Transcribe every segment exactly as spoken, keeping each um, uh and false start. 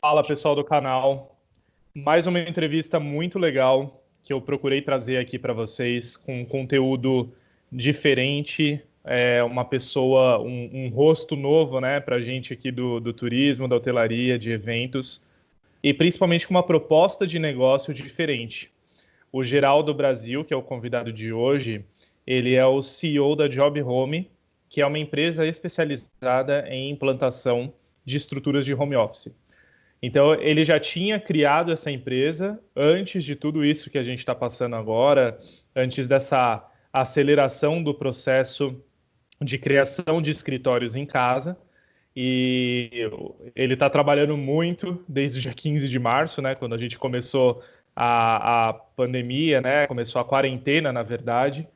Fala, pessoal do canal. Mais uma entrevista muito legal que eu procurei trazer aqui para vocês, com conteúdo diferente, é, uma pessoa, um, um rosto novo, né, para a gente aqui do, do turismo, da hotelaria, de eventos, e principalmente com uma proposta de negócio diferente. O Geraldo Brasil, que é o convidado de hoje, ele é o C E O da Job Home, que é uma empresa especializada em implantação de estruturas de home office. Então, ele já tinha criado essa empresa antes de tudo isso que a gente está passando agora, antes dessa aceleração do processo de criação de escritórios em casa. E ele está trabalhando muito desde o dia quinze de março, né, quando a gente começou a, a pandemia, né, começou a quarentena, na verdade.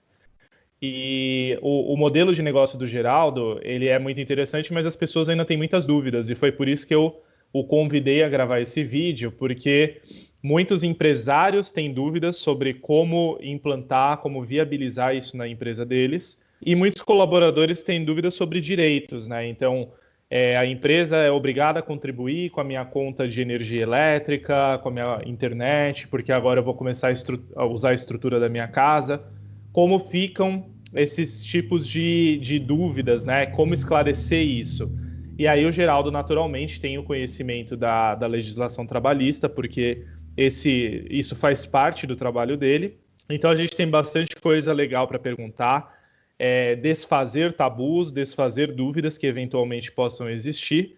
E o, o modelo de negócio do Geraldo, ele é muito interessante, mas as pessoas ainda têm muitas dúvidas. E foi por isso que eu o convidei a gravar esse vídeo, porque muitos empresários têm dúvidas sobre como implantar, como viabilizar isso na empresa deles, e muitos colaboradores têm dúvidas sobre direitos, né? Então, é, a empresa é obrigada a contribuir com a minha conta de energia elétrica, com a minha internet, porque agora eu vou começar a, estru- a usar a estrutura da minha casa. Como ficam esses tipos de, de dúvidas, né? Como esclarecer isso? E aí o Geraldo, naturalmente, tem o conhecimento da, da legislação trabalhista, porque esse, isso faz parte do trabalho dele. Então, a gente tem bastante coisa legal para perguntar, é, desfazer tabus, desfazer dúvidas que eventualmente possam existir.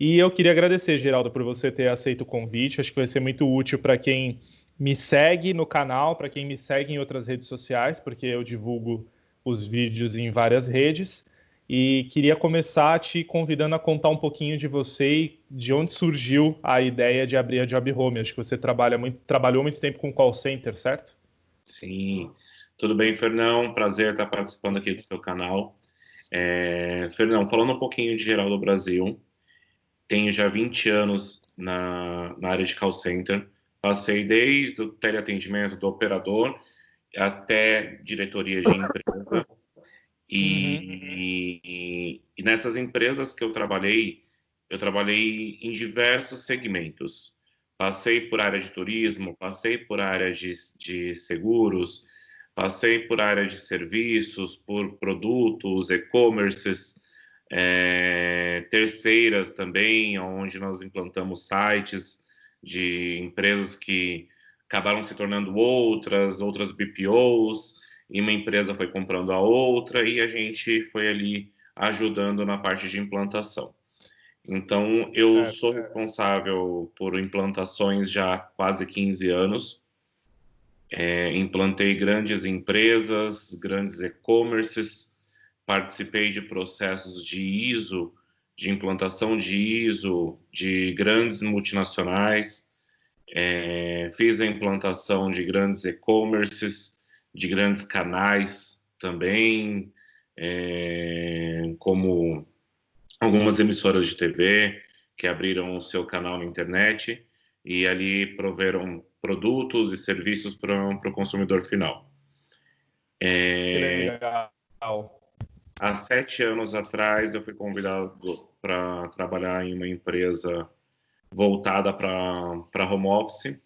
E eu queria agradecer, Geraldo, por você ter aceito o convite. Acho que vai ser muito útil para quem me segue no canal, para quem me segue em outras redes sociais, porque eu divulgo os vídeos em várias redes. E queria começar te convidando a contar um pouquinho de você e de onde surgiu a ideia de abrir a Job Home. Acho que você trabalha muito, trabalhou muito tempo com call center, certo? Sim. Tudo bem, Fernão? Prazer estar participando aqui do seu canal. É, Fernão, falando um pouquinho de Geraldo Brasil, tenho já vinte anos na, na área de call center. Passei desde o teleatendimento do operador até diretoria de empresa. E, uhum. e, e nessas empresas que eu trabalhei, eu trabalhei em diversos segmentos. Passei por área de turismo, passei por área de, de seguros, passei por área de serviços, por produtos, e-commerces, é, terceiras também, onde nós implantamos sites de empresas que acabaram se tornando outras, outras B P Os, e uma empresa foi comprando a outra e a gente foi ali ajudando na parte de implantação. Então, eu certo, sou certo. responsável por implantações já há quase quinze anos. É, implantei grandes empresas, grandes e-commerces, participei de processos de I S O, de implantação de I S O, de grandes multinacionais, é, fiz a implantação de grandes e-commerces, de grandes canais também, é, como algumas emissoras de T V que abriram o seu canal na internet e ali proveram produtos e serviços para o consumidor final. É, legal. Há sete anos atrás eu fui convidado para trabalhar em uma empresa voltada para home office,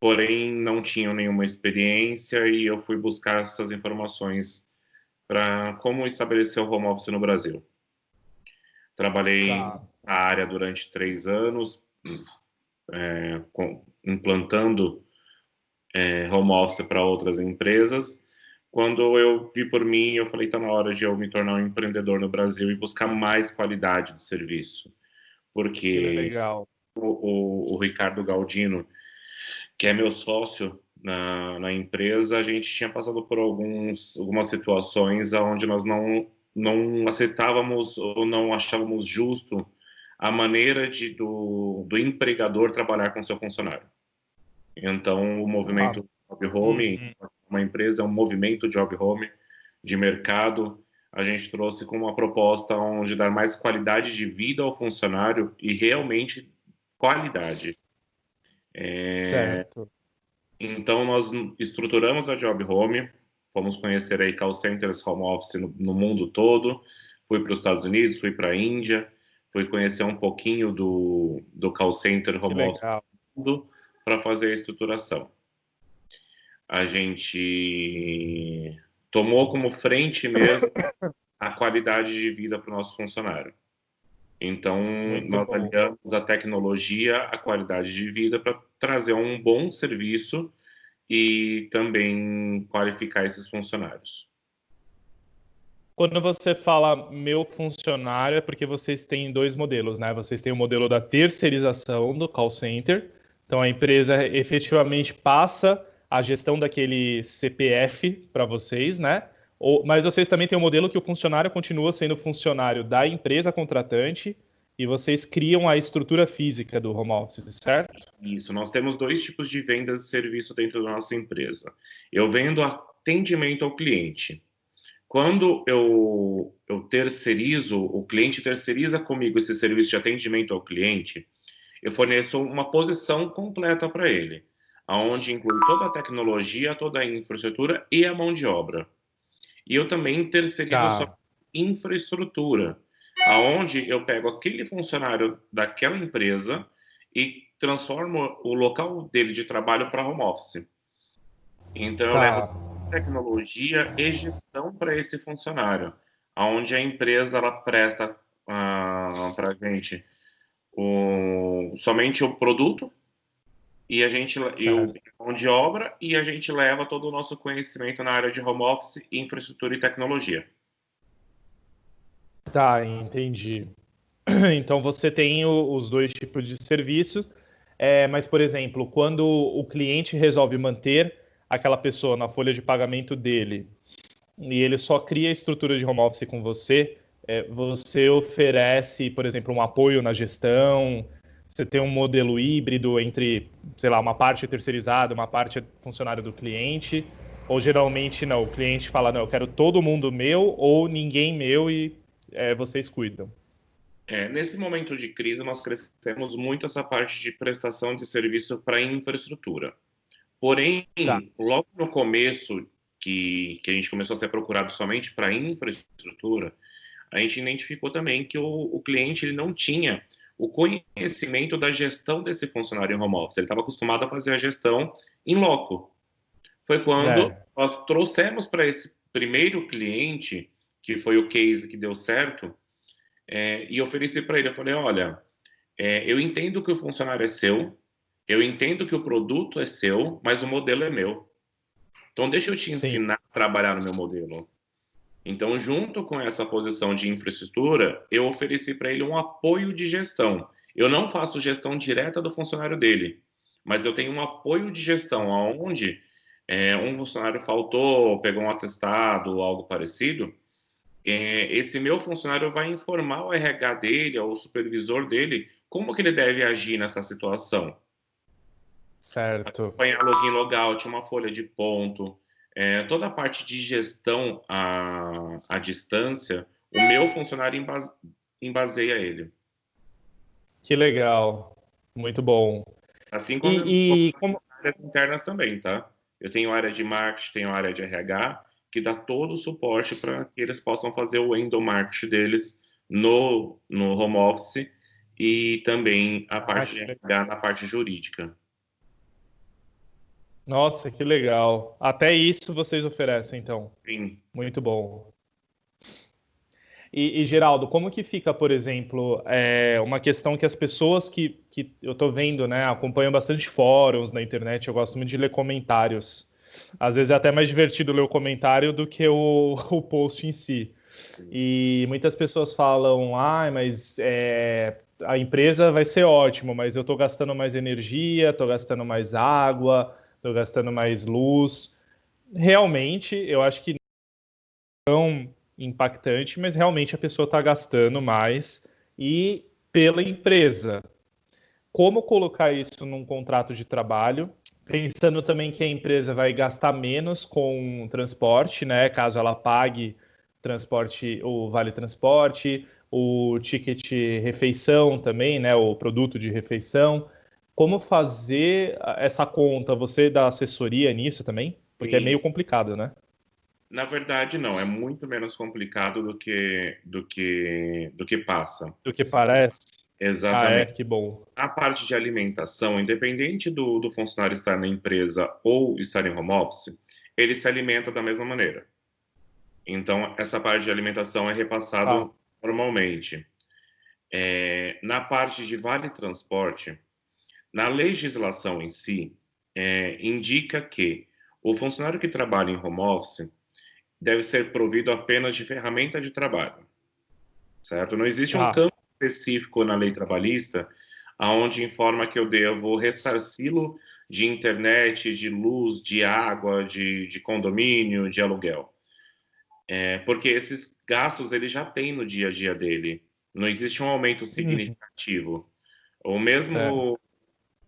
porém não tinham nenhuma experiência e eu fui buscar essas informações para como estabelecer o home office no Brasil. Trabalhei tá. na área durante três anos, é, com, implantando é, home office para outras empresas. Quando eu vi por mim, eu falei, tá na hora de eu me tornar um empreendedor no Brasil e buscar mais qualidade de serviço. Porque legal. O, o, o Ricardo Galdino, que é meu sócio na, na empresa, a gente tinha passado por alguns, algumas situações onde nós não, não aceitávamos ou não achávamos justo a maneira de, do, do empregador trabalhar com seu funcionário. Então, o movimento ah. Job Home, uhum. uma empresa, um movimento Job Home de mercado, a gente trouxe com uma proposta onde dar mais qualidade de vida ao funcionário e realmente qualidade. É, certo. Então, nós estruturamos a Job Home, fomos conhecer aí call centers, home office no, no mundo todo, fui para os Estados Unidos, fui para a Índia, Fui conhecer um pouquinho do, do call center home office para fazer a estruturação. A gente tomou como frente mesmo a qualidade de vida para o nosso funcionário. Então, muito nós aliamos a tecnologia, a qualidade de vida para trazer um bom serviço e também qualificar esses funcionários. Quando você fala meu funcionário, é porque vocês têm dois modelos, né? Vocês têm o modelo da terceirização do call center. Então, a empresa efetivamente passa a gestão daquele C P F para vocês, né? Ou, mas vocês também têm um modelo que o funcionário continua sendo funcionário da empresa contratante e vocês criam a estrutura física do home office, certo? Isso, nós temos dois tipos de vendas de serviço dentro da nossa empresa. Eu vendo atendimento ao cliente. Quando eu, eu terceirizo, o cliente terceiriza comigo esse serviço de atendimento ao cliente, eu forneço uma posição completa para ele, onde inclui toda a tecnologia, toda a infraestrutura e a mão de obra. E eu também terceirizo tá. só infraestrutura, aonde eu pego aquele funcionário daquela empresa e transformo o local dele de trabalho para home office. Então, tá. eu levo tecnologia e gestão para esse funcionário, aonde a empresa ela presta ah, para a gente o, somente o produto e a gente e o mão de obra, e a gente leva todo o nosso conhecimento na área de home office, infraestrutura e tecnologia. Tá, entendi. Então você tem o, os dois tipos de serviços, é, mas, por exemplo, quando o cliente resolve manter aquela pessoa na folha de pagamento dele e ele só cria a estrutura de home office com você, é, você oferece, por exemplo, um apoio na gestão. Você tem um modelo híbrido entre, sei lá, uma parte terceirizada, uma parte funcionário do cliente, ou geralmente não, o cliente fala, não, eu quero todo mundo meu ou ninguém meu e é, vocês cuidam. É, nesse momento de crise, nós crescemos muito essa parte de prestação de serviço para infraestrutura. Porém, tá. logo no começo, que, que a gente começou a ser procurado somente para infraestrutura, a gente identificou também que o, o cliente ele não tinha o conhecimento da gestão desse funcionário em home office. Ele estava acostumado a fazer a gestão em loco. Foi quando é. nós trouxemos para esse primeiro cliente, que foi o case que deu certo, é, e ofereci para ele, eu falei, olha, é, eu entendo que o funcionário é seu, eu entendo que o produto é seu, mas o modelo é meu. Então, deixa eu te ensinar Sim. a trabalhar no meu modelo. Então, junto com essa posição de infraestrutura, eu ofereci para ele um apoio de gestão. Eu não faço gestão direta do funcionário dele, mas eu tenho um apoio de gestão, onde é, um funcionário faltou, pegou um atestado ou algo parecido, é, esse meu funcionário vai informar o R H dele, ou o supervisor dele, como que ele deve agir nessa situação. Certo. Acompanhar login, logout, uma folha de ponto. É, toda a parte de gestão à, à distância, o meu funcionário embase, embaseia ele. Que legal. Muito bom. Assim como, e, e, como áreas internas também, tá? Eu tenho área de marketing, tenho área de R H, que dá todo o suporte para que eles possam fazer o endomarketing deles no, no home office e também a parte de R H na parte jurídica. Nossa, que legal. Até isso vocês oferecem, então. Sim. Muito bom. E, e Geraldo, como que fica, por exemplo, é, uma questão que as pessoas que, que eu tô vendo, né, acompanham bastante fóruns na internet, eu gosto muito de ler comentários. Às vezes é até mais divertido ler o comentário do que o, o post em si. E muitas pessoas falam, ah, mas é, a empresa vai ser ótima, mas eu tô gastando mais energia, tô gastando mais água, estou gastando mais luz. Realmente, eu acho que não é tão impactante, mas realmente a pessoa está gastando mais e pela empresa. Como colocar isso num contrato de trabalho? Pensando também que a empresa vai gastar menos com transporte, né? Caso ela pague transporte, o vale transporte, o ticket refeição também, né? O produto de refeição. Como fazer essa conta? Você dá assessoria nisso também? Porque Sim. é meio complicado, né? Na verdade, não. É muito menos complicado do que, do que, do que passa. Do que parece. Exatamente. Ah, é? Que bom. A parte de alimentação, independente do, do funcionário estar na empresa ou estar em home office, ele se alimenta da mesma maneira. Então, essa parte de alimentação é repassada ah. normalmente. É, na parte de vale transporte, na legislação em si, é, indica que o funcionário que trabalha em home office deve ser provido apenas de ferramenta de trabalho, certo? Não existe ah. um campo específico na lei trabalhista aonde informa que eu devo ressarci-lo de internet, de luz, de água, de, de condomínio, de aluguel. É, porque esses gastos ele já tem no dia a dia dele. Não existe um aumento significativo. Uhum. Ou mesmo, é.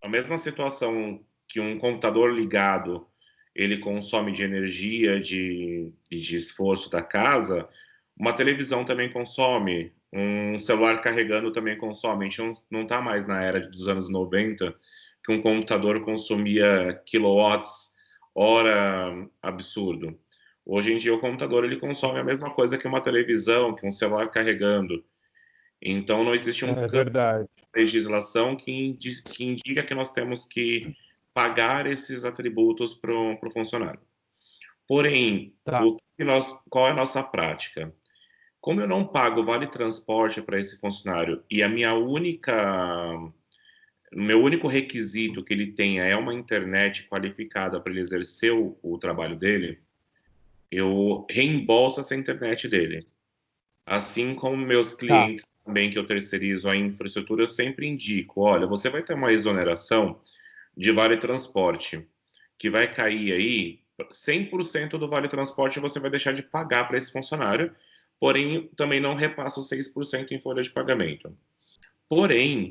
A mesma situação que um computador ligado, ele consome de energia, de, de esforço da casa, uma televisão também consome, um celular carregando também consome. A gente não está mais na era dos anos noventa, que um computador consumia quilowatts, hora absurdo. Hoje em dia, o computador ele consome a mesma coisa que uma televisão, que um celular carregando. Então, não existe uma é legislação que, que indica que nós temos que pagar esses atributos para o funcionário. Porém, tá. o que nós, qual é a nossa prática? Como eu não pago vale transporte para esse funcionário e a minha única, meu único requisito que ele tenha é uma internet qualificada para ele exercer o, o trabalho dele, eu reembolso essa internet dele. Assim como meus clientes tá. também, que eu terceirizo a infraestrutura, eu sempre indico, olha, você vai ter uma exoneração de vale transporte, que vai cair aí, cem por cento do vale transporte você vai deixar de pagar para esse funcionário, porém, também não repassa os seis por cento em folha de pagamento. Porém,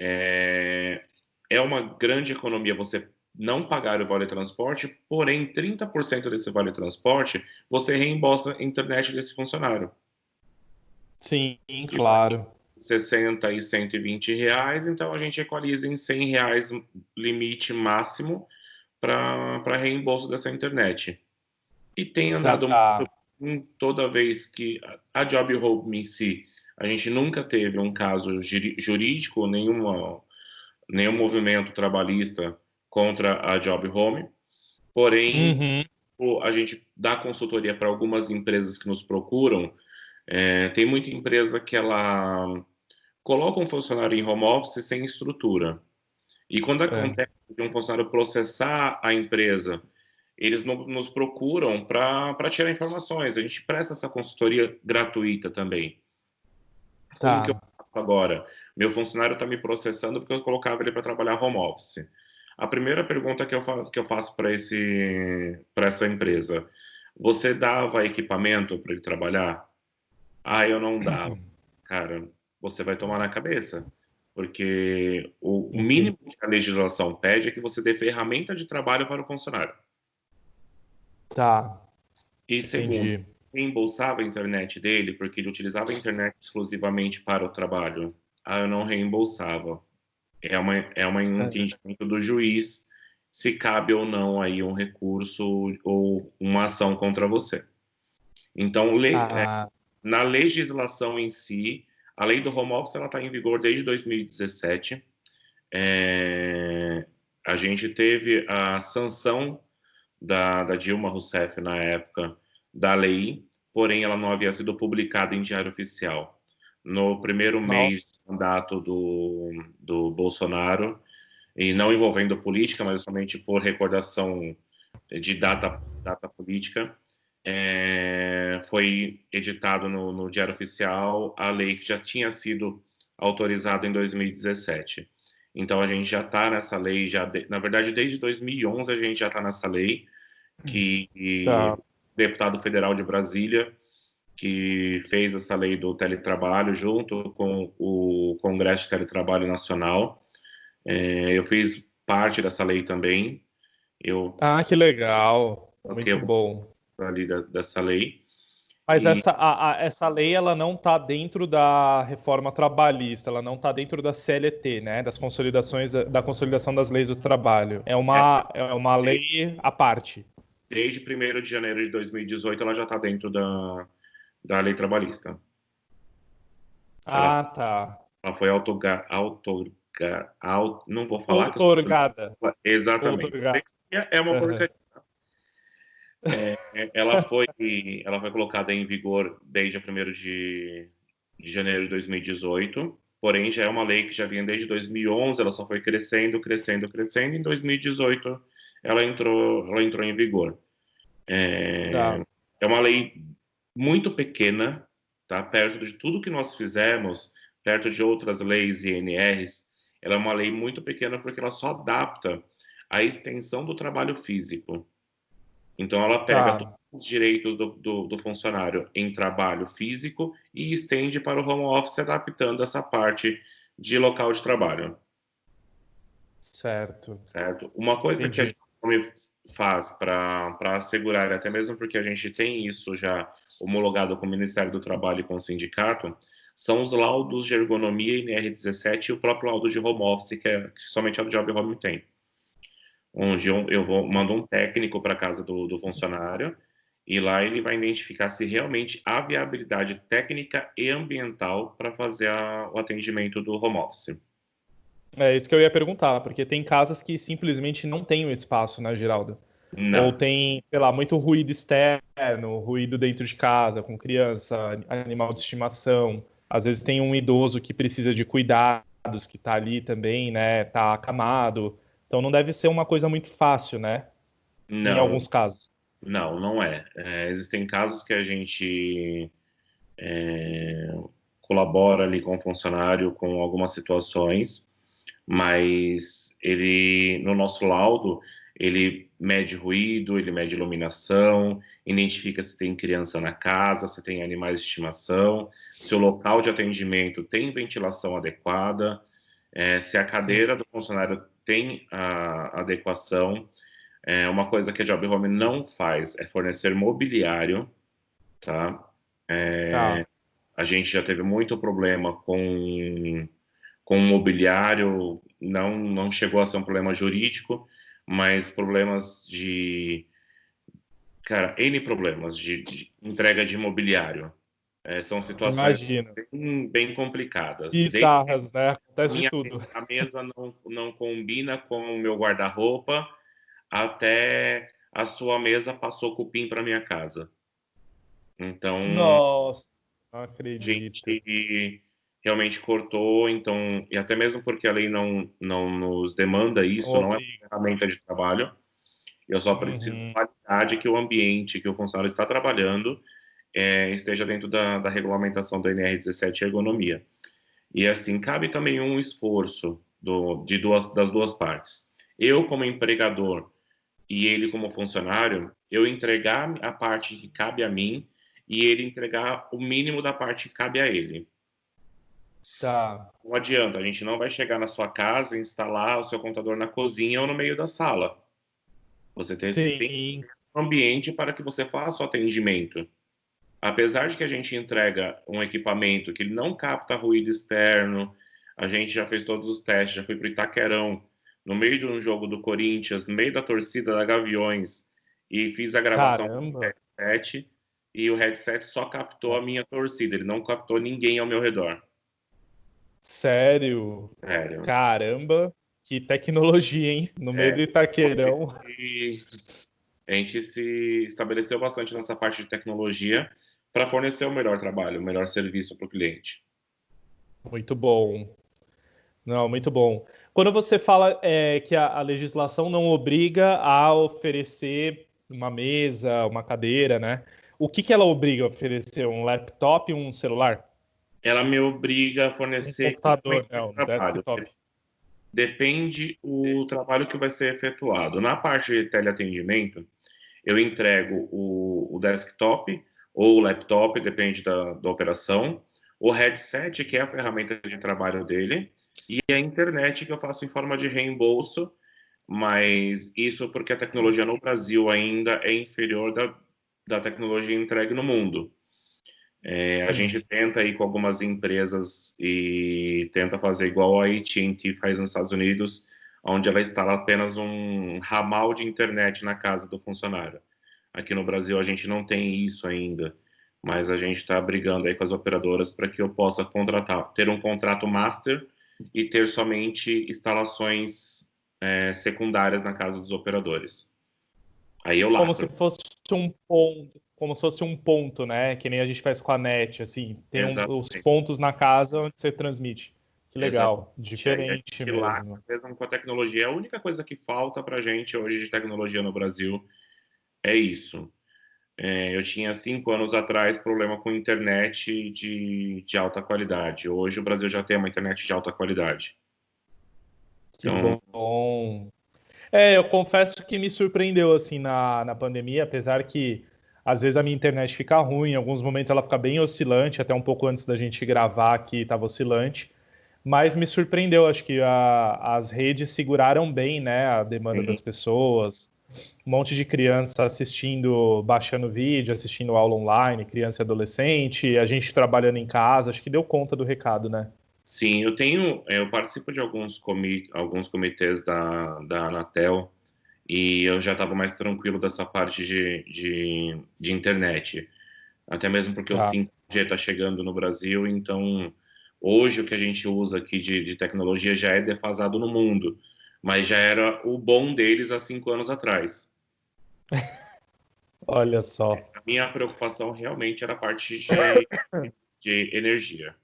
é, é uma grande economia você não pagar o vale transporte, porém trinta por cento desse vale transporte você reembolsa a internet desse funcionário. Sim, claro. sessenta e cento e vinte reais, então a gente equaliza em cem reais limite máximo para reembolso dessa internet. E tem andado tá, tá. muito, toda vez que a Job Home em si, a gente nunca teve um caso jurídico, nenhuma, nenhum movimento trabalhista contra a Job Home, porém uhum. a gente dá consultoria para algumas empresas que nos procuram. É, tem muita empresa que ela coloca um funcionário em home office sem estrutura, e quando é. acontece de um funcionário processar a empresa, eles não, nos procuram para tirar informações. A gente presta essa consultoria gratuita também. Tá. Como que eu faço agora? Meu funcionário está me processando porque eu colocava ele para trabalhar home office. A primeira pergunta que eu, fa que eu faço para essa empresa: você dava equipamento para ele trabalhar? Ah, eu não dava. Cara, você vai tomar na cabeça. Porque o mínimo que a legislação pede é que você dê ferramenta de trabalho para o funcionário. Tá. E segundo, reembolsava a internet dele, porque ele utilizava a internet exclusivamente para o trabalho. Ah, eu não reembolsava. É uma, é uma entendimento do juiz se cabe ou não aí um recurso ou uma ação contra você. Então, lei, ah. é, na legislação em si, a lei do home office está em vigor desde dois mil e dezessete. É, a gente teve a sanção da, da Dilma Rousseff na época da lei, porém ela não havia sido publicada em diário oficial. No primeiro Nossa. mês do mandato do, do Bolsonaro, e não envolvendo política, mas somente por recordação de data, data política, é, foi editado no, no Diário Oficial a lei que já tinha sido autorizada em dois mil e dezessete. Então, a gente já está nessa lei, já de, na verdade, desde dois mil e onze a gente já está nessa lei, que tá. o deputado federal de Brasília, que fez essa lei do teletrabalho junto com o Congresso de Teletrabalho Nacional. É, eu fiz parte dessa lei também. Eu, ah, que legal! Muito bom. Ali da, dessa lei. Mas e... essa, a, a, essa lei ela não está dentro da reforma trabalhista, ela não está dentro da C L T, né? Das consolidações, da consolidação das leis do trabalho. É uma, é. é uma lei à parte. desde primeiro de janeiro de dois mil e dezoito, ela já está dentro da, da lei trabalhista. Ah, ela, tá. Ela foi autoga, autoga, aut, não vou falar. Outorgada. Que eu... Exatamente. Outorgada. É uma porcaria. É, ela, foi, ela foi colocada em vigor desde primeiro de janeiro de dois mil e dezoito, porém já é uma lei que já vinha desde dois mil e onze, ela só foi crescendo, crescendo, crescendo, em dois mil e dezoito ela entrou, ela entrou em vigor. É, tá. É uma lei muito pequena, tá? Perto de tudo que nós fizemos, perto de outras leis e N Rs, ela é uma lei muito pequena porque ela só adapta a extensão do trabalho físico. Então, ela pega, tá, todos os direitos do, do, do funcionário em trabalho físico e estende para o home office, adaptando essa parte de local de trabalho. Certo. Certo. Uma coisa, entendi, que a gente faz para assegurar, até mesmo porque a gente tem isso já homologado com o Ministério do Trabalho e com o sindicato, são os laudos de ergonomia N R dezessete e o próprio laudo de home office, que, é, que somente a Job Home tem. Onde eu, eu vou, mando um técnico para a casa do, do funcionário e lá ele vai identificar se realmente há viabilidade técnica e ambiental para fazer a, o atendimento do home office. É isso que eu ia perguntar, porque tem casas que simplesmente não tem o espaço, né, Geraldo? Não. Ou tem, sei lá, muito ruído externo, ruído dentro de casa, com criança, animal de estimação. Às vezes tem um idoso que precisa de cuidados, que está ali também, né, está acamado. Então, não deve ser uma coisa muito fácil, né? Não, em alguns casos. Não, não é. é existem casos que a gente é, colabora ali com o funcionário com algumas situações, mas ele, no nosso laudo, ele mede ruído, ele mede iluminação, identifica se tem criança na casa, se tem animais de estimação, se o local de atendimento tem ventilação adequada, é, se a cadeira, sim, do funcionário tem a adequação. É uma coisa que a Job Home não faz, é fornecer mobiliário, tá? É, tá. A gente já teve muito problema com, com mobiliário, não, não chegou a ser um problema jurídico, mas problemas de... Cara, N problemas de, de entrega de mobiliário. É, são situações bem, bem complicadas. Bizarras, né? Acontece de tudo. A mesa não, não combina com o meu guarda-roupa, até a sua mesa passou cupim para minha casa. Então... Nossa, não acredito. A gente realmente cortou, então... E até mesmo porque a lei não, não nos demanda isso, obrigado, não é uma ferramenta de trabalho. Eu só preciso, uhum, de qualidade, que o ambiente que o funcionário está trabalhando... É, esteja dentro da, da regulamentação do N R dezessete e ergonomia. E assim, cabe também um esforço do, de duas, das duas partes. Eu, como empregador, e ele, como funcionário, eu entregar a parte que cabe a mim e ele entregar o mínimo da parte que cabe a ele. Tá. Não adianta, a gente não vai chegar na sua casa e instalar o seu computador na cozinha ou no meio da sala. Você tem, tem um ambiente para que você faça o atendimento. Apesar de que a gente entrega um equipamento que ele não capta ruído externo, a gente já fez todos os testes, já foi para o Itaquerão, no meio de um jogo do Corinthians, no meio da torcida da Gaviões, e fiz a gravação, caramba, com o headset, e o headset só captou a minha torcida, ele não captou ninguém ao meu redor. Sério? Sério. Caramba, que tecnologia, hein? No meio é, do Itaquerão. E a gente se estabeleceu bastante nessa parte de tecnologia, para fornecer o melhor trabalho, o melhor serviço para o cliente. Muito bom. Não, muito bom. Quando você fala é, que a, a legislação não obriga a oferecer uma mesa, uma cadeira, né? O que, que ela obriga a oferecer? Um laptop e um celular? Ela me obriga a fornecer... Um computador, é, um desktop. Depende o trabalho que vai ser efetuado. Na parte de teleatendimento, eu entrego o, o desktop... ou o laptop, depende da, da operação, o headset, que é a ferramenta de trabalho dele, e a internet, que eu faço em forma de reembolso, mas isso porque a tecnologia no Brasil ainda é inferior da, da tecnologia entregue no mundo. É, a gente tenta ir com algumas empresas e tenta fazer igual a A T e T faz nos Estados Unidos, onde ela instala apenas um ramal de internet na casa do funcionário. Aqui no Brasil a gente não tem isso ainda, mas a gente está brigando aí com as operadoras para que eu possa contratar, ter um contrato master e ter somente instalações é, secundárias na casa dos operadores. Aí eu como se fosse um ponto, como se fosse um ponto, né? Que nem a gente faz com a NET, assim, tem um, os pontos na casa onde você transmite. Que legal, exatamente. Diferente mesmo. Lá, mesmo com a tecnologia, a única coisa que falta para a gente hoje de tecnologia no Brasil é isso. É, eu tinha cinco anos atrás problema com internet de, de alta qualidade. Hoje o Brasil já tem uma internet de alta qualidade. Que então... bom. É, eu confesso que me surpreendeu assim na, na pandemia, apesar que às vezes a minha internet fica ruim, em alguns momentos ela fica bem oscilante, até um pouco antes da gente gravar aqui estava oscilante. Mas me surpreendeu, acho que a, as redes seguraram bem, né, a demanda uhum. das pessoas. Um monte de criança assistindo, baixando vídeo, assistindo aula online, criança e adolescente, a gente trabalhando em casa, acho que deu conta do recado, né? Sim, eu tenho, eu participo de alguns, comi, alguns comitês da, da Anatel e eu já estava mais tranquilo dessa parte de, de, de internet. Até mesmo porque ah. o cinco G está chegando no Brasil, então... Hoje, o que a gente usa aqui de, de tecnologia já é defasado no mundo, mas já era o bom deles há cinco anos atrás. Olha só. A minha preocupação realmente era a parte de, de energia.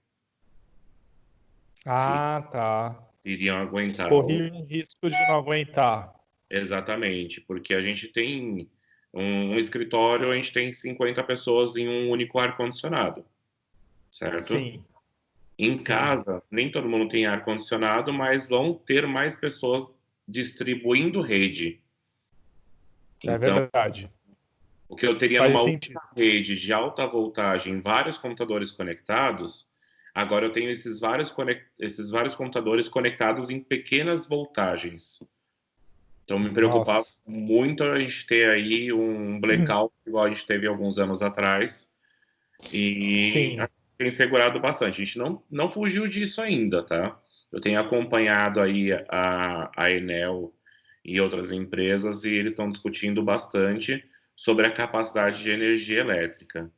Ah, se, tá. Se iriam aguentar. Corria um risco de não aguentar. Exatamente, porque a gente tem um, um escritório, a gente tem cinquenta pessoas em um único ar-condicionado, certo? Sim. Em casa, nem todo mundo tem ar-condicionado, mas vão ter mais pessoas distribuindo rede. É então, verdade. O que eu teria Faz numa sentido. Única rede de alta voltagem, vários computadores conectados, agora eu tenho esses vários, esses vários computadores conectados em pequenas voltagens. Então, me preocupava Nossa. Muito a gente ter aí um blackout, igual a gente teve alguns anos atrás. E... Sim. Tem segurado bastante. A gente não, não fugiu disso ainda, tá? Eu tenho acompanhado aí a, a Enel e outras empresas e eles estão discutindo bastante sobre a capacidade de energia elétrica.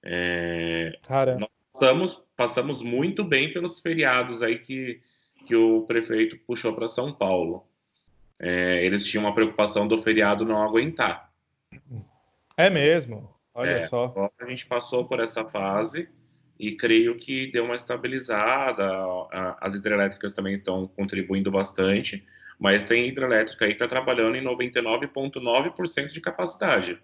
É, Cara... Nós passamos, passamos muito bem pelos feriados aí que, que o prefeito puxou para São Paulo. É, eles tinham uma preocupação do feriado não aguentar. É mesmo? Olha é, só. Agora a gente passou por essa fase... E creio que deu uma estabilizada, as hidrelétricas também estão contribuindo bastante, mas tem hidrelétrica aí que está trabalhando em noventa e nove vírgula nove por cento de capacidade.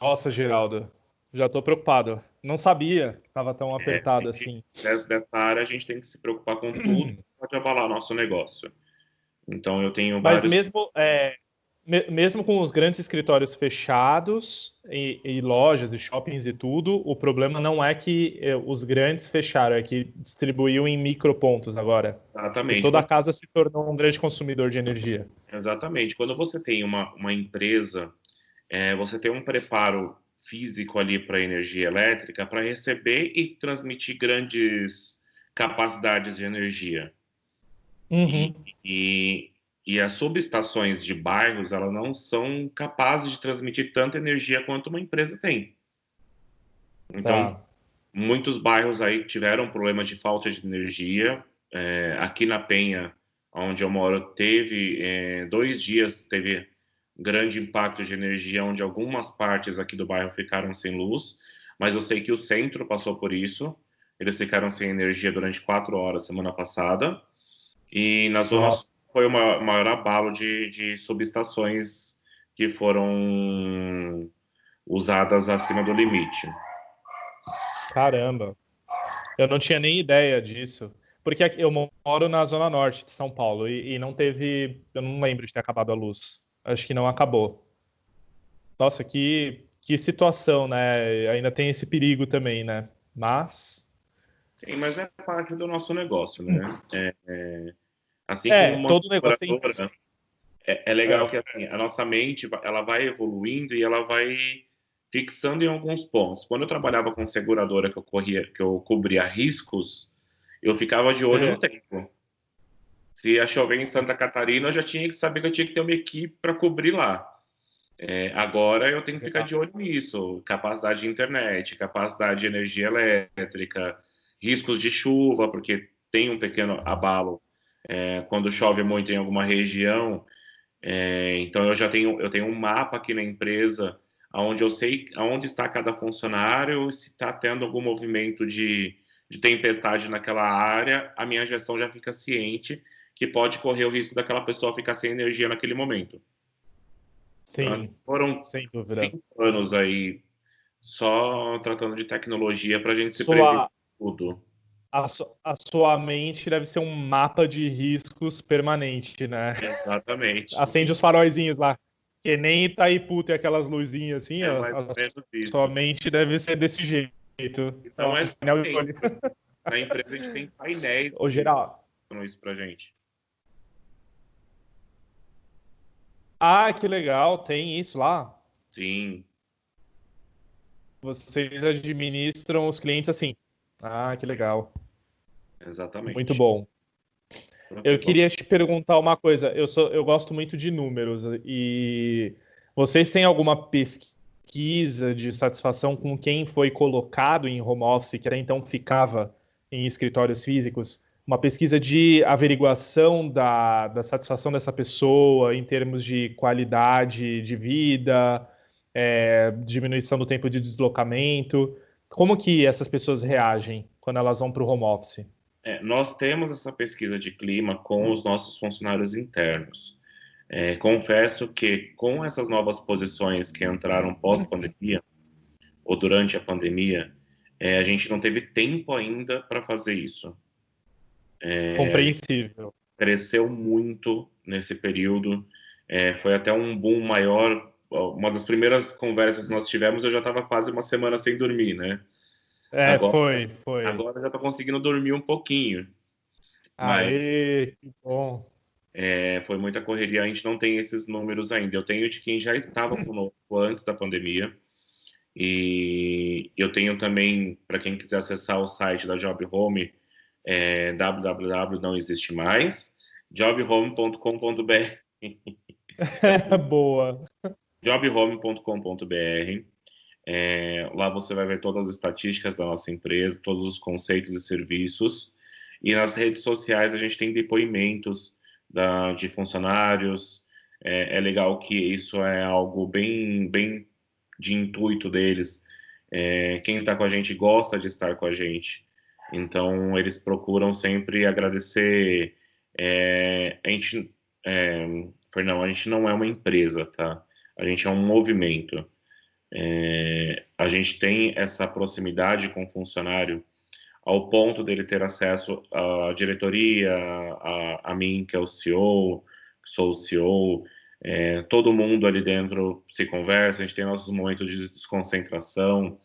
Nossa, Geraldo, já estou preocupado. Não sabia que estava tão apertado é, gente, assim. Nessa área a gente tem que se preocupar com tudo, hum. pode abalar nosso negócio. Então eu tenho vários... Mas mesmo... É... Mesmo com os grandes escritórios fechados e, e lojas e shoppings e tudo, o problema não é que os grandes fecharam, é que distribuiu em micropontos agora. Exatamente. E toda a casa se tornou um grande consumidor de energia. Exatamente. Quando você tem uma, uma empresa, é, você tem um preparo físico ali para a energia elétrica para receber e transmitir grandes capacidades de energia. Uhum. E... e... E as subestações de bairros, elas não são capazes de transmitir tanta energia quanto uma empresa tem. Então, tá. muitos bairros aí tiveram problema de falta de energia. É, aqui na Penha, onde eu moro, teve é, dois dias, teve grande impacto de energia, onde algumas partes aqui do bairro ficaram sem luz. Mas eu sei que o centro passou por isso. Eles ficaram sem energia durante quatro horas semana passada. E na zona... Nossa. Foi o maior abalo de, de subestações que foram usadas acima do limite. Caramba! Eu não tinha nem ideia disso. Porque eu moro na Zona Norte de São Paulo e, e não teve... Eu não lembro de ter acabado a luz. Acho que não acabou. Nossa, que, que situação, né? Ainda tem esse perigo também, né? Mas... Sim, mas é parte do nosso negócio, né? É... é... Assim é, como todo negócio tem... é, é legal é. que assim, a nossa mente ela vai evoluindo e ela vai fixando em alguns pontos. Quando eu trabalhava com seguradora que eu, corria, que eu cobria riscos, eu ficava de olho é. no tempo. Se ia chover em Santa Catarina, eu já tinha que saber que eu tinha que ter uma equipe para cobrir lá. É, agora eu tenho que ficar de olho nisso, capacidade de internet, capacidade de energia elétrica, riscos de chuva, porque tem um pequeno abalo é, quando chove muito em alguma região. É, então eu já tenho, eu tenho um mapa aqui na empresa onde eu sei onde está cada funcionário, se está tendo algum movimento de, de tempestade naquela área, a minha gestão já fica ciente que pode correr o risco daquela pessoa ficar sem energia naquele momento. Sim, então, foram sem dúvida. cinco anos aí só tratando de tecnologia para a gente se sua, prever tudo. A, su, a sua mente deve ser um mapa de riscos permanente, né? Exatamente. Acende os faróizinhos lá. Que nem Itaipu tem aquelas luzinhas assim, é, ó, a, a sua mente deve ser desse jeito. Então, é assim, na empresa a gente tem painéis. Ô, Geraldo, isso pra gente. Ah, que legal, tem isso lá? Sim. Vocês administram os clientes assim. Ah, que legal. Exatamente. Muito bom. Eu queria te perguntar uma coisa. Eu, sou, eu gosto muito de números. E vocês têm alguma pesquisa de satisfação com quem foi colocado em home office, que até então ficava em escritórios físicos? Uma pesquisa de averiguação da, da satisfação dessa pessoa em termos de qualidade de vida, é, diminuição do tempo de deslocamento. Como que essas pessoas reagem quando elas vão para o home office? É, nós temos essa pesquisa de clima com os nossos funcionários internos. É, confesso que com essas novas posições que entraram pós-pandemia ou durante a pandemia, é, a gente não teve tempo ainda para fazer isso. É, Compreensível. Cresceu muito nesse período. É, foi até um boom maior. Uma das primeiras conversas que nós tivemos, eu já estava quase uma semana sem dormir, né? É, agora, foi, foi. Agora já tô conseguindo dormir um pouquinho. Aê, mas, que bom. É, foi muita correria, a gente não tem esses números ainda. Eu tenho de quem já estava conosco antes da pandemia. E eu tenho também, para quem quiser acessar o site da Job Home, é www, não existe mais, job home ponto com ponto b r. Boa! job home ponto com ponto b r. É, lá você vai ver todas as estatísticas da nossa empresa, todos os conceitos e serviços. E nas redes sociais a gente tem depoimentos da, de funcionários. É, é legal que isso é algo bem, bem de intuito deles. É, quem está com a gente gosta de estar com a gente. Então, eles procuram sempre agradecer. É, a gente, é, Fernão, a gente não é uma empresa, tá? A gente é um movimento. É, a gente tem essa proximidade com o funcionário ao ponto dele ter acesso à diretoria, a, a mim, que é o C E O, que sou o C E O, é, todo mundo ali dentro se conversa, a gente tem nossos momentos de desconcentração,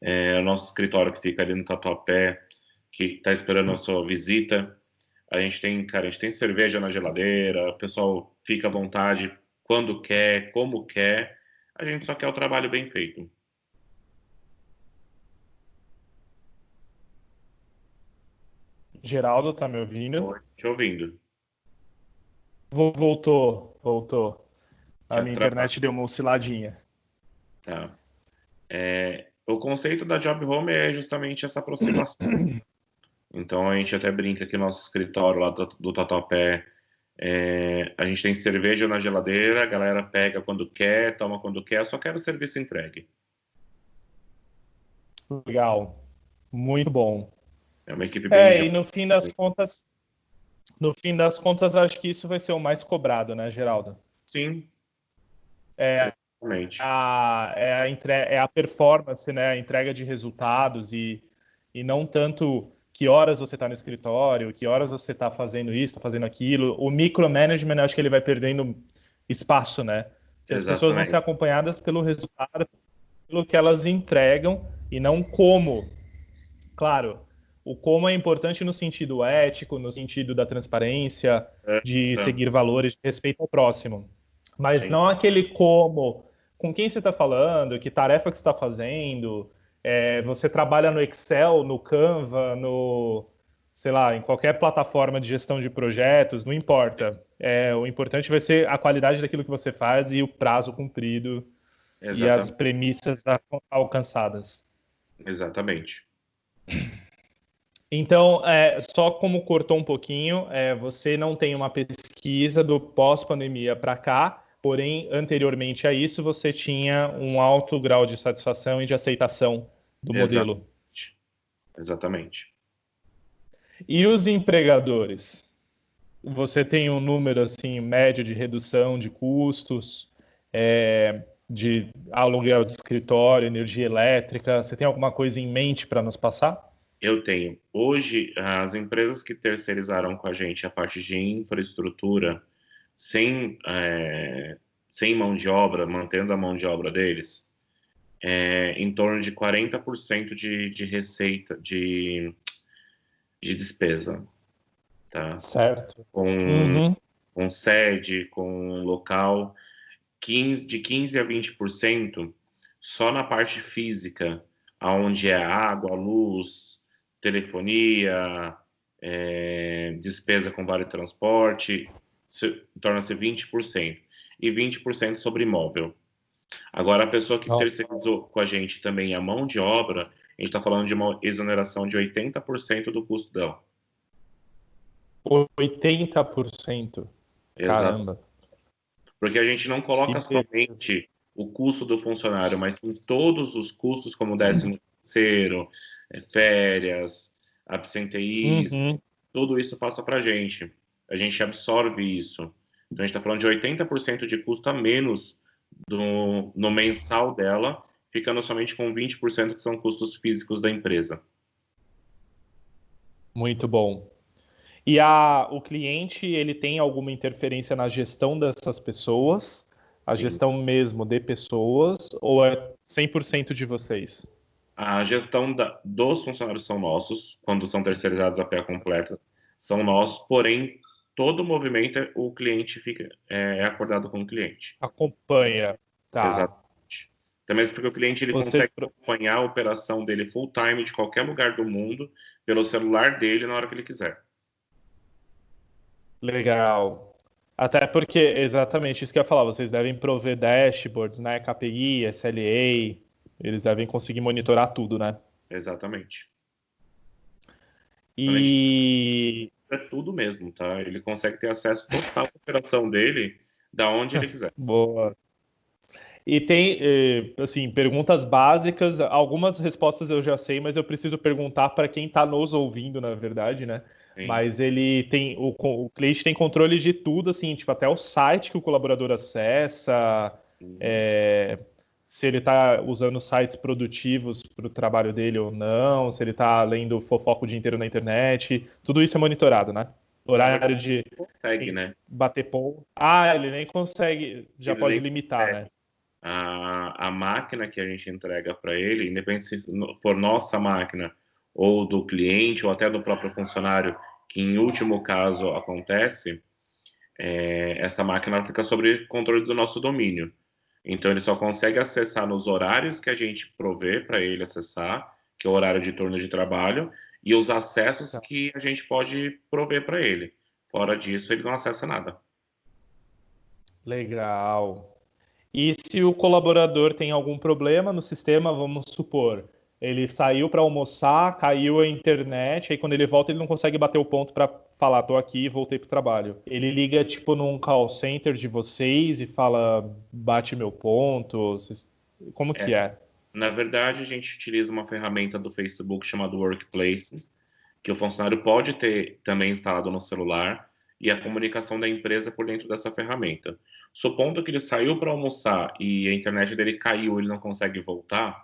é, o nosso escritório que fica ali no Tatuapé, que está esperando a sua visita, a gente tem, cara, a gente tem cerveja na geladeira, o pessoal fica à vontade quando quer, como quer. A gente só quer o trabalho bem feito. Geraldo, tá me ouvindo? Oi, te ouvindo. Voltou, voltou. A minha internet deu uma osciladinha. Tá. É, o conceito da Job Home é justamente essa aproximação. Então, a gente até brinca que nosso escritório lá do, do Tatuapé, É, a gente tem cerveja na geladeira, a galera pega quando quer, toma quando quer, eu só quero o serviço entregue. Legal, muito bom. É uma equipe bem É, jovem. E no fim das contas, no fim das contas, acho que isso vai ser o mais cobrado, né, Geraldo? Sim. É, exatamente. A, é, a entre, é a performance, né, a entrega de resultados e, e não tanto... que horas você está no escritório, que horas você está fazendo isso, está fazendo aquilo. O micromanagement, acho que ele vai perdendo espaço, né? Porque as pessoas vão ser acompanhadas pelo resultado, pelo que elas entregam e não como. Claro, o como é importante no sentido ético, no sentido da transparência, é, de sim. seguir valores, de respeito ao próximo. Mas sim. não aquele como, com quem você está falando, que tarefa que você está fazendo... É, você trabalha no Excel, no Canva, no, sei lá, em qualquer plataforma de gestão de projetos, não importa. É, o importante vai ser a qualidade daquilo que você faz e o prazo cumprido. Exatamente. E as premissas alcançadas. Exatamente. Então, é, só como cortou um pouquinho, é, você não tem uma pesquisa do pós-pandemia para cá, porém, anteriormente a isso, você tinha um alto grau de satisfação e de aceitação do Exatamente. Modelo. Exatamente. E os empregadores? Você tem um número assim, médio de redução de custos, é, de aluguel de escritório, energia elétrica? Você tem alguma coisa em mente para nos passar? Eu tenho. Hoje, as empresas que terceirizaram com a gente a parte de infraestrutura, sem, é, sem mão de obra, mantendo a mão de obra deles, é, em torno de quarenta por cento de, de receita, de, de despesa. Tá? Certo. Com, uhum. com sede, com local, quinze, de quinze a vinte por cento só na parte física, onde é água, luz, telefonia, é, despesa com vale transporte, torna-se vinte por cento. E vinte por cento sobre imóvel. Agora, a pessoa que Nossa. terceirizou com a gente também a mão de obra, a gente está falando de uma exoneração de oitenta por cento do custo dela. oitenta por cento? Exato. Caramba. Porque a gente não coloca sim, somente o custo do funcionário, mas sim todos os custos, como décimo terceiro, férias, absenteísmo, uhum. tudo isso passa para a gente. A gente absorve isso. Então, a gente está falando de oitenta por cento de custo a menos do, no mensal dela, ficando somente com vinte por cento que são custos físicos da empresa. Muito bom. E a, o cliente, ele tem alguma interferência na gestão dessas pessoas? A Sim. gestão mesmo de pessoas? Ou é cem por cento de vocês? A gestão da, dos funcionários são nossos, quando são terceirizados a P A completa, são nossos, porém... Todo movimento, o cliente fica, é acordado com o cliente. Acompanha, tá. Exatamente. Também porque o cliente ele Vocês consegue pro... acompanhar a operação dele full time de qualquer lugar do mundo, pelo celular dele, na hora que ele quiser. Legal. Até porque, exatamente isso que eu ia falar, vocês devem prover dashboards, né? K P I, S L A, eles devem conseguir monitorar tudo, né? Exatamente. E... é tudo mesmo, tá? Ele consegue ter acesso total à operação dele, da onde ele quiser. Boa. E tem, assim, perguntas básicas. Algumas respostas eu já sei, mas eu preciso perguntar para quem está nos ouvindo, na verdade, né? Sim. Mas ele tem, o, o cliente tem controle de tudo, assim, tipo, até o site que o colaborador acessa, é, se ele está usando sites produtivos para o trabalho dele ou não, se ele está lendo fofoca o dia inteiro na internet, tudo isso é monitorado, né? Horário de... consegue, né? Bater ponto. Ah, ele nem consegue, já ele pode limitar, consegue. Né? A, a máquina que a gente entrega para ele, independente se for nossa máquina ou do cliente ou até do próprio funcionário, que em último caso acontece, é, essa máquina fica sob controle do nosso domínio. Então, ele só consegue acessar nos horários que a gente provê para ele acessar, que é o horário de turno de trabalho, e os acessos que a gente pode prover para ele. Fora disso, ele não acessa nada. Legal. E se o colaborador tem algum problema no sistema, vamos supor, ele saiu para almoçar, caiu a internet, aí quando ele volta, ele não consegue bater o ponto para falar, tô aqui, voltei pro trabalho. Ele liga, tipo, num call center de vocês e fala, bate meu ponto, vocês... como é. que é? Na verdade, a gente utiliza uma ferramenta do Facebook chamada Workplace, que o funcionário pode ter também instalado no celular, e a comunicação da empresa por dentro dessa ferramenta. Supondo que ele saiu para almoçar e a internet dele caiu, ele não consegue voltar,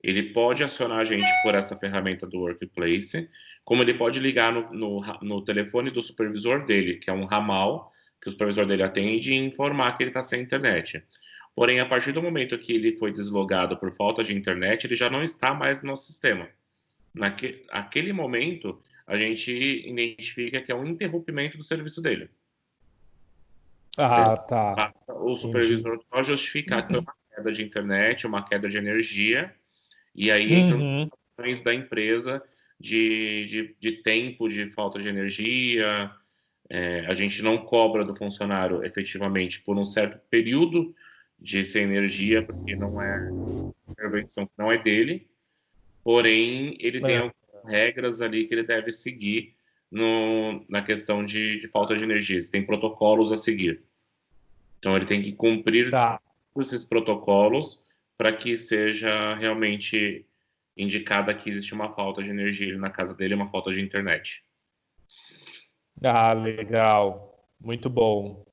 ele pode acionar a gente por essa ferramenta do Workplace, como ele pode ligar no, no, no telefone do supervisor dele, que é um ramal, que o supervisor dele atende, e informar que ele está sem internet. Porém, a partir do momento que ele foi deslogado por falta de internet, ele já não está mais no nosso sistema. Naque, naquele momento, a gente identifica que é um interrompimento do serviço dele. Ah, tá. O supervisor só justificar que foi uma queda de internet, uma queda de energia, e aí, então, uhum. as ações da empresa de, de, de tempo, de falta de energia. É, a gente não cobra do funcionário efetivamente por um certo período de sem energia, porque não é intervenção que não é dele, porém ele é. tem algumas regras ali que ele deve seguir no, na questão de, de falta de energia. Tem protocolos a seguir, então ele tem que cumprir tá. esses protocolos para que seja realmente indicada que existe uma falta de energia na casa dele, uma falta de internet. Ah, legal, muito bom.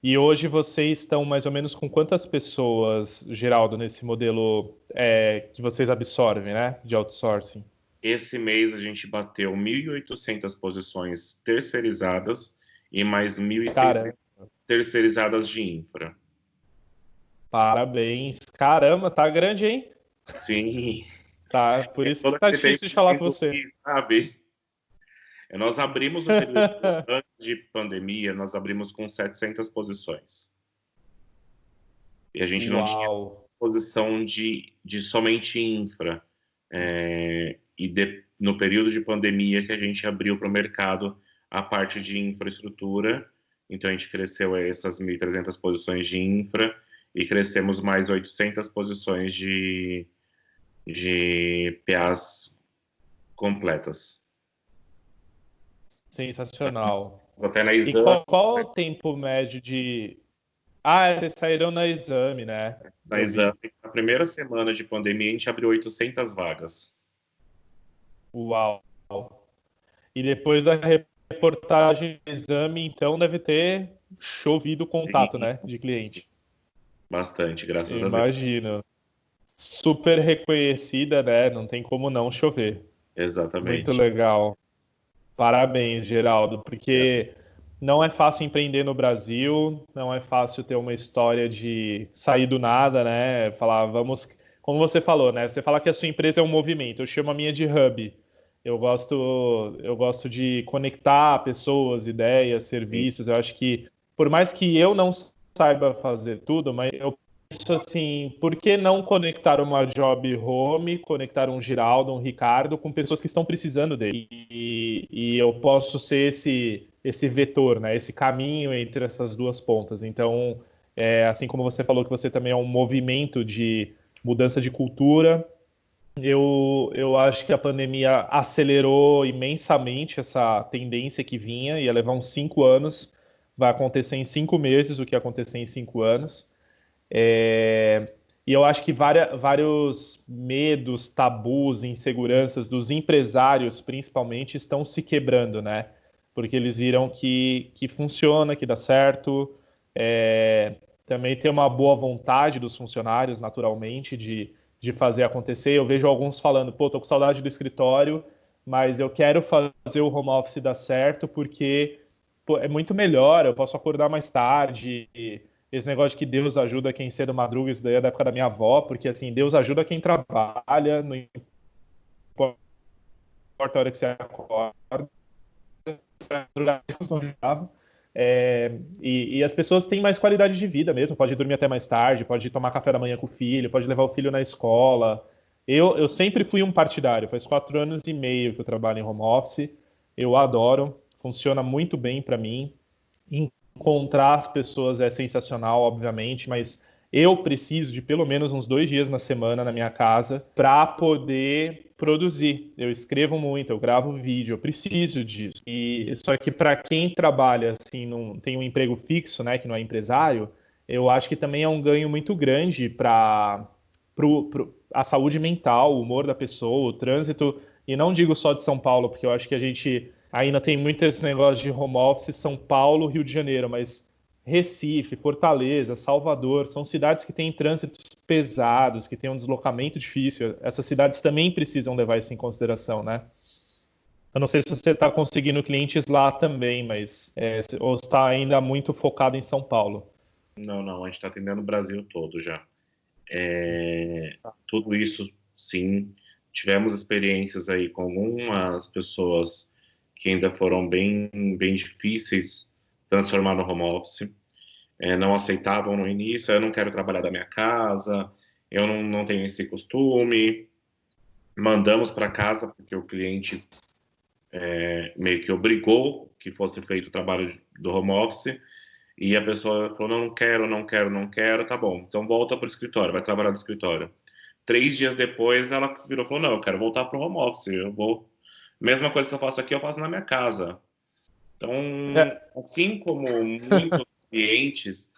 E hoje vocês estão mais ou menos com quantas pessoas, Geraldo, nesse modelo é, que vocês absorvem, né, de outsourcing? Esse mês a gente bateu mil e oitocentas posições terceirizadas e mais mil e seiscentas terceirizadas de infra. Parabéns. Caramba, tá grande, hein? Sim. Tá, por isso é que tá difícil de falar com você. Que, sabe? Nós abrimos, antes de pandemia, nós abrimos com setecentas posições. E a gente Uau. não tinha posição de, de somente infra. É, e de, no período de pandemia que a gente abriu para o mercado a parte de infraestrutura, então a gente cresceu essas mil e trezentas posições de infra e crescemos mais oitocentas posições de, de P As completas. Sensacional. Até na Exame. E qual, qual o tempo médio de... Ah, vocês saíram na Exame, né? Na Exame. Na primeira semana de pandemia, a gente abriu oitocentas vagas. Uau. E depois da reportagem do Exame, então, deve ter chovido contato, Sim. né? De cliente. Bastante, graças Imagino. a Deus. Imagino. Super reconhecida, né? Não tem como não chover. Exatamente. Muito legal. Parabéns, Geraldo, porque não é fácil empreender no Brasil, não é fácil ter uma história de sair do nada, né? Falar, vamos... Como você falou, né? Você fala que a sua empresa é um movimento, eu chamo a minha de hub. Eu gosto, eu gosto de conectar pessoas, ideias, serviços. Eu acho que, por mais que eu não saiba fazer tudo, mas eu penso assim, por que não conectar uma Job Home, conectar um Geraldo, um Ricardo com pessoas que estão precisando dele? E, e eu posso ser esse, esse vetor, né? Esse caminho entre essas duas pontas. Então, é, assim como você falou que você também é um movimento de mudança de cultura, eu, eu acho que a pandemia acelerou imensamente essa tendência que vinha, ia levar uns cinco anos, vai acontecer em cinco meses o que acontecer em cinco anos. É, e eu acho que várias, vários medos, tabus, inseguranças dos empresários, principalmente, estão se quebrando, né? Porque eles viram que, que funciona, que dá certo. É, também tem uma boa vontade dos funcionários, naturalmente, de, de fazer acontecer. Eu vejo alguns falando, pô, tô com saudade do escritório, mas eu quero fazer o home office dar certo porque pô, é muito melhor, eu posso acordar mais tarde. E, Esse negócio de que Deus ajuda quem cedo madruga, isso daí é da época da minha avó, porque assim, Deus ajuda quem trabalha, não importa a hora que você acorda, Deus não ajudava. É, e, e as pessoas têm mais qualidade de vida mesmo, pode dormir até mais tarde, pode tomar café da manhã com o filho, pode levar o filho na escola. Eu, eu sempre fui um partidário, faz quatro anos e meio que eu trabalho em home office, eu adoro, funciona muito bem para mim. Encontrar as pessoas é sensacional, obviamente, mas eu preciso de pelo menos uns dois dias na semana na minha casa para poder produzir. Eu escrevo muito, eu gravo vídeo, eu preciso disso. E só que para quem trabalha assim, não tem um emprego fixo, né, que não é empresário, eu acho que também é um ganho muito grande para a saúde mental, o humor da pessoa, o trânsito. E não digo só de São Paulo, porque eu acho que a gente ainda tem muito esse negócio de home office, São Paulo, Rio de Janeiro, mas Recife, Fortaleza, Salvador, são cidades que têm trânsitos pesados, que têm um deslocamento difícil. Essas cidades também precisam levar isso em consideração, né? Eu não sei se você está conseguindo clientes lá também, mas é, ou está ainda muito focado em São Paulo. Não, não, a gente está atendendo o Brasil todo já. É, tudo isso, sim. Tivemos experiências aí com algumas pessoas que ainda foram bem, bem difíceis transformar no home office, é, não aceitavam no início, eu não quero trabalhar da minha casa, eu não, não tenho esse costume, mandamos para casa, porque o cliente é, meio que obrigou que fosse feito o trabalho do home office, e a pessoa falou, não, não quero, não quero, não quero, tá bom, então volta para o escritório, vai trabalhar no escritório. Três dias depois, ela virou e falou, não, eu quero voltar para o home office, eu vou... Mesma coisa que eu faço aqui, eu faço na minha casa. Então, assim como muitos clientes,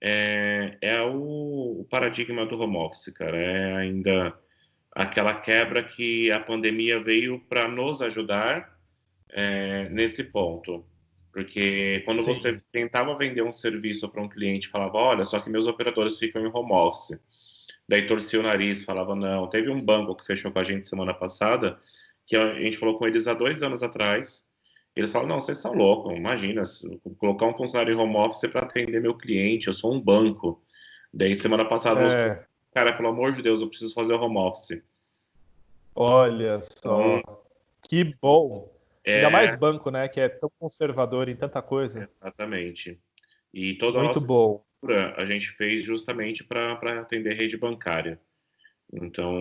é, é o, o paradigma do home office, cara. É ainda aquela quebra que a pandemia veio para nos ajudar é, nesse ponto. Porque quando Sim. você tentava vender um serviço para um cliente, falava, olha, só que meus operadores ficam em home office. Daí torcia o nariz, falava, não. Teve um banco que fechou com a gente semana passada, que a gente falou com eles há dois anos atrás. Eles falam, não, vocês são loucos, imagina, colocar um funcionário em home office para atender meu cliente, eu sou um banco. Daí, semana passada, é. mostrou, cara, pelo amor de Deus, eu preciso fazer home office. Olha só, hum. que bom. É... Ainda mais banco, né, que é tão conservador em tanta coisa. Exatamente. E toda Muito a nossa bom. Cultura a gente fez justamente para atender rede bancária. Então,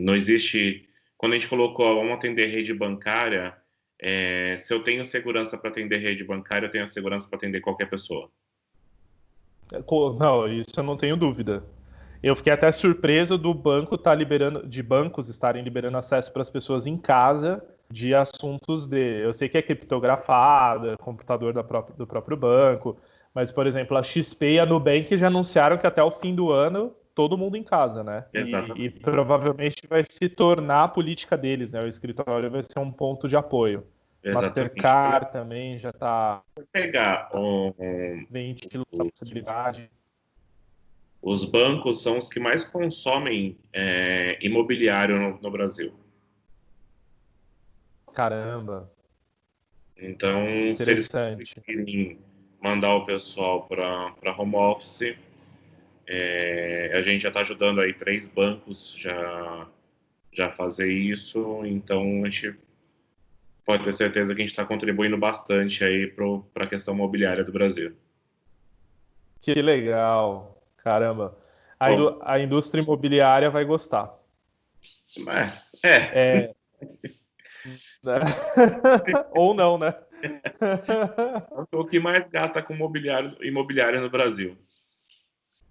não existe... Quando a gente colocou, vamos atender rede bancária, é, se eu tenho segurança para atender rede bancária, eu tenho a segurança para atender qualquer pessoa. Não, isso eu não tenho dúvida. Eu fiquei até surpreso do banco tá liberando, de bancos estarem liberando acesso para as pessoas em casa de assuntos de... Eu sei que é criptografada, computador da própria, do próprio banco, mas, por exemplo, a X P e a Nubank já anunciaram que até o fim do ano... todo mundo em casa, né? E, e provavelmente vai se tornar a política deles, né? O escritório vai ser um ponto de apoio. Exatamente. Mastercard também já está... pegar um... ventilando essa possibilidade. Os bancos são os que mais consomem é, imobiliário no, no Brasil. Caramba! Então, se eles conseguirem mandar o pessoal para home office... É, a gente já está ajudando aí três bancos já, já fazer isso, então a gente pode ter certeza que a gente está contribuindo bastante aí para a questão imobiliária do Brasil. Que legal, caramba. A, Bom, a indústria imobiliária vai gostar. É. é. Ou não, né? O que mais gasta com imobiliário, imobiliário no Brasil.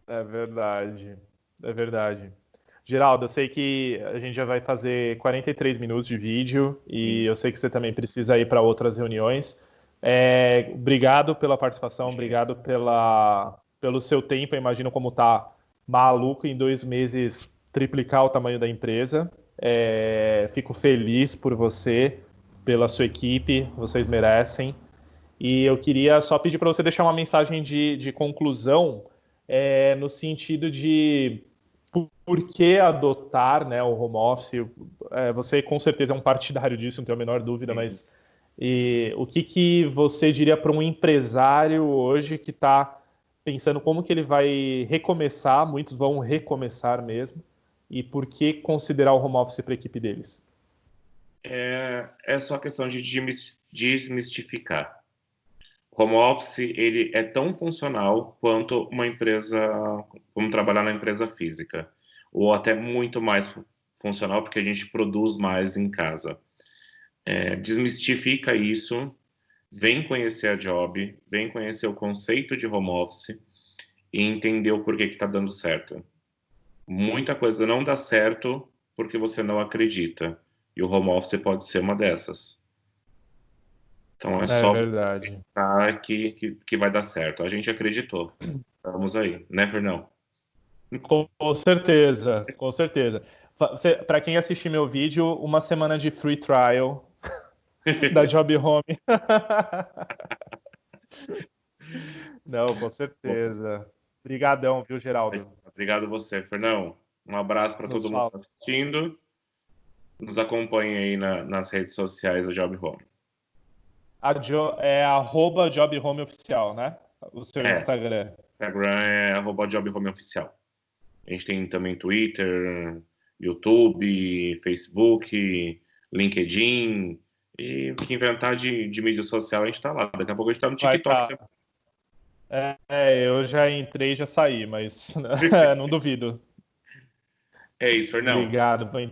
É verdade, é verdade. Geraldo, eu sei que a gente já vai fazer quarenta e três minutos de vídeo e eu sei que você também precisa ir para outras reuniões. É, obrigado pela participação, obrigado pela, pelo seu tempo. Eu imagino como tá maluco em dois meses triplicar o tamanho da empresa. É, fico feliz por você, pela sua equipe, vocês merecem. E eu queria só pedir para você deixar uma mensagem de, de conclusão. É, no sentido de por, por que adotar, né, o home office, é, você com certeza é um partidário disso, não tenho a menor dúvida, Sim. mas e, o que, que você diria para um empresário hoje que está pensando como que ele vai recomeçar, muitos vão recomeçar mesmo, e por que considerar o home office para a equipe deles? É, é só questão de desmistificar. Home office, ele é tão funcional quanto uma empresa, como trabalhar na empresa física, ou até muito mais funcional, porque a gente produz mais em casa. É, desmistifica isso, vem conhecer a Job, vem conhecer o conceito de home office e entender o porquê que está dando certo. Muita coisa não dá certo porque você não acredita, e o home office pode ser uma dessas. Então é, é só verdade. Que, que, que vai dar certo. A gente acreditou. Estamos aí, né, Fernão? Com certeza, com certeza. Para quem assistir meu vídeo, uma semana de free trial da Job Home. Não, com certeza. Obrigadão, viu, Geraldo? Obrigado você, Fernão. Um abraço para todo mundo assistindo. Nos acompanhe aí na, nas redes sociais da Job Home. A jo, é arroba Job Home Oficial, né? O seu é, Instagram. Instagram é arroba Job Home Oficial. A gente tem também Twitter, YouTube, Facebook, LinkedIn. E o que inventar de, de mídia social, a gente tá lá. Daqui a pouco a gente tá no TikTok. Tá. É, é, eu já entrei e já saí, mas não duvido. É isso, Fernando. Obrigado, vou entrar.